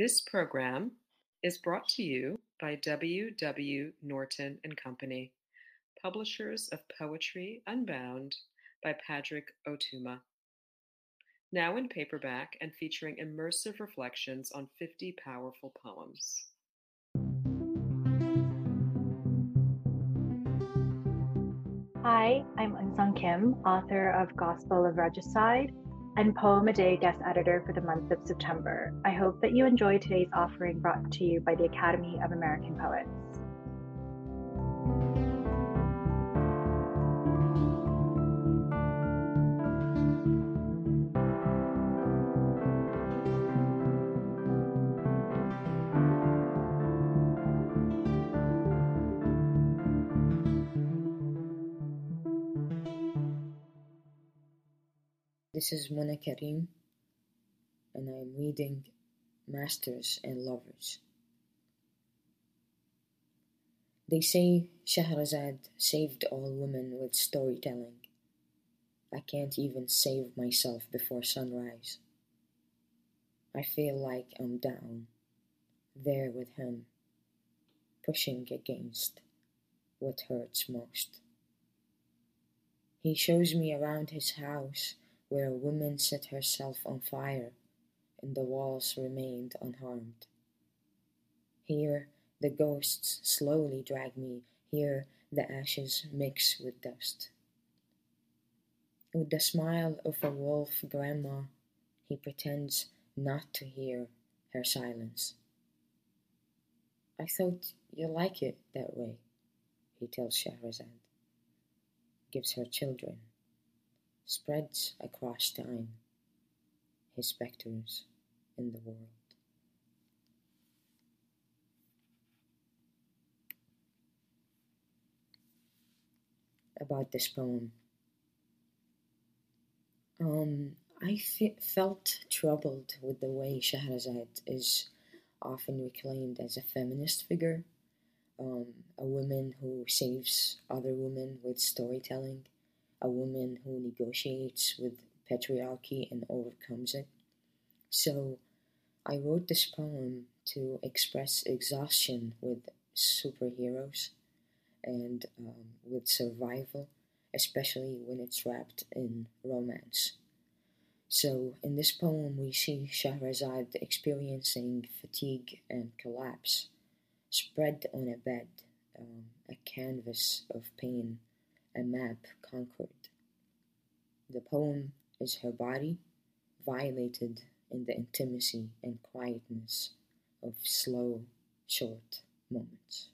This program is brought to you by W. W. Norton and Company, publishers of Poetry Unbound by Pádraig Ó Tuama. Now in paperback and featuring immersive reflections on 50 powerful poems. Hi, I'm Unsung Kim, author of Gospel of Regicide and Poem A Day guest editor for the month of September. I hope that you enjoy today's offering brought to you by the Academy of American Poets. This is Mona Kareem, and I'm reading Masters and Lovers. They say Shahrazad saved all women with storytelling. I can't even save myself before sunrise. I feel like I'm down, there with him, pushing against what hurts most. He shows me around his house, where a woman set herself on fire, and the walls remained unharmed. Here the ghosts slowly drag me, here the ashes mix with dust. With the smile of a wolf grandma, he pretends not to hear her silence. "I thought you like it that way," he tells Shahrazad, gives her children, spreads across time his specters in the world. About this poem. I felt troubled with the way Shahrazad is often reclaimed as a feminist figure, a woman who saves other women with storytelling, a woman who negotiates with patriarchy and overcomes it. So I wrote this poem to express exhaustion with superheroes and with survival, especially when it's wrapped in romance. So in this poem, we see Shahrazad experiencing fatigue and collapse, spread on a bed, a canvas of pain, a map conquered. The poem is her body, violated in the intimacy and quietness of slow, short moments.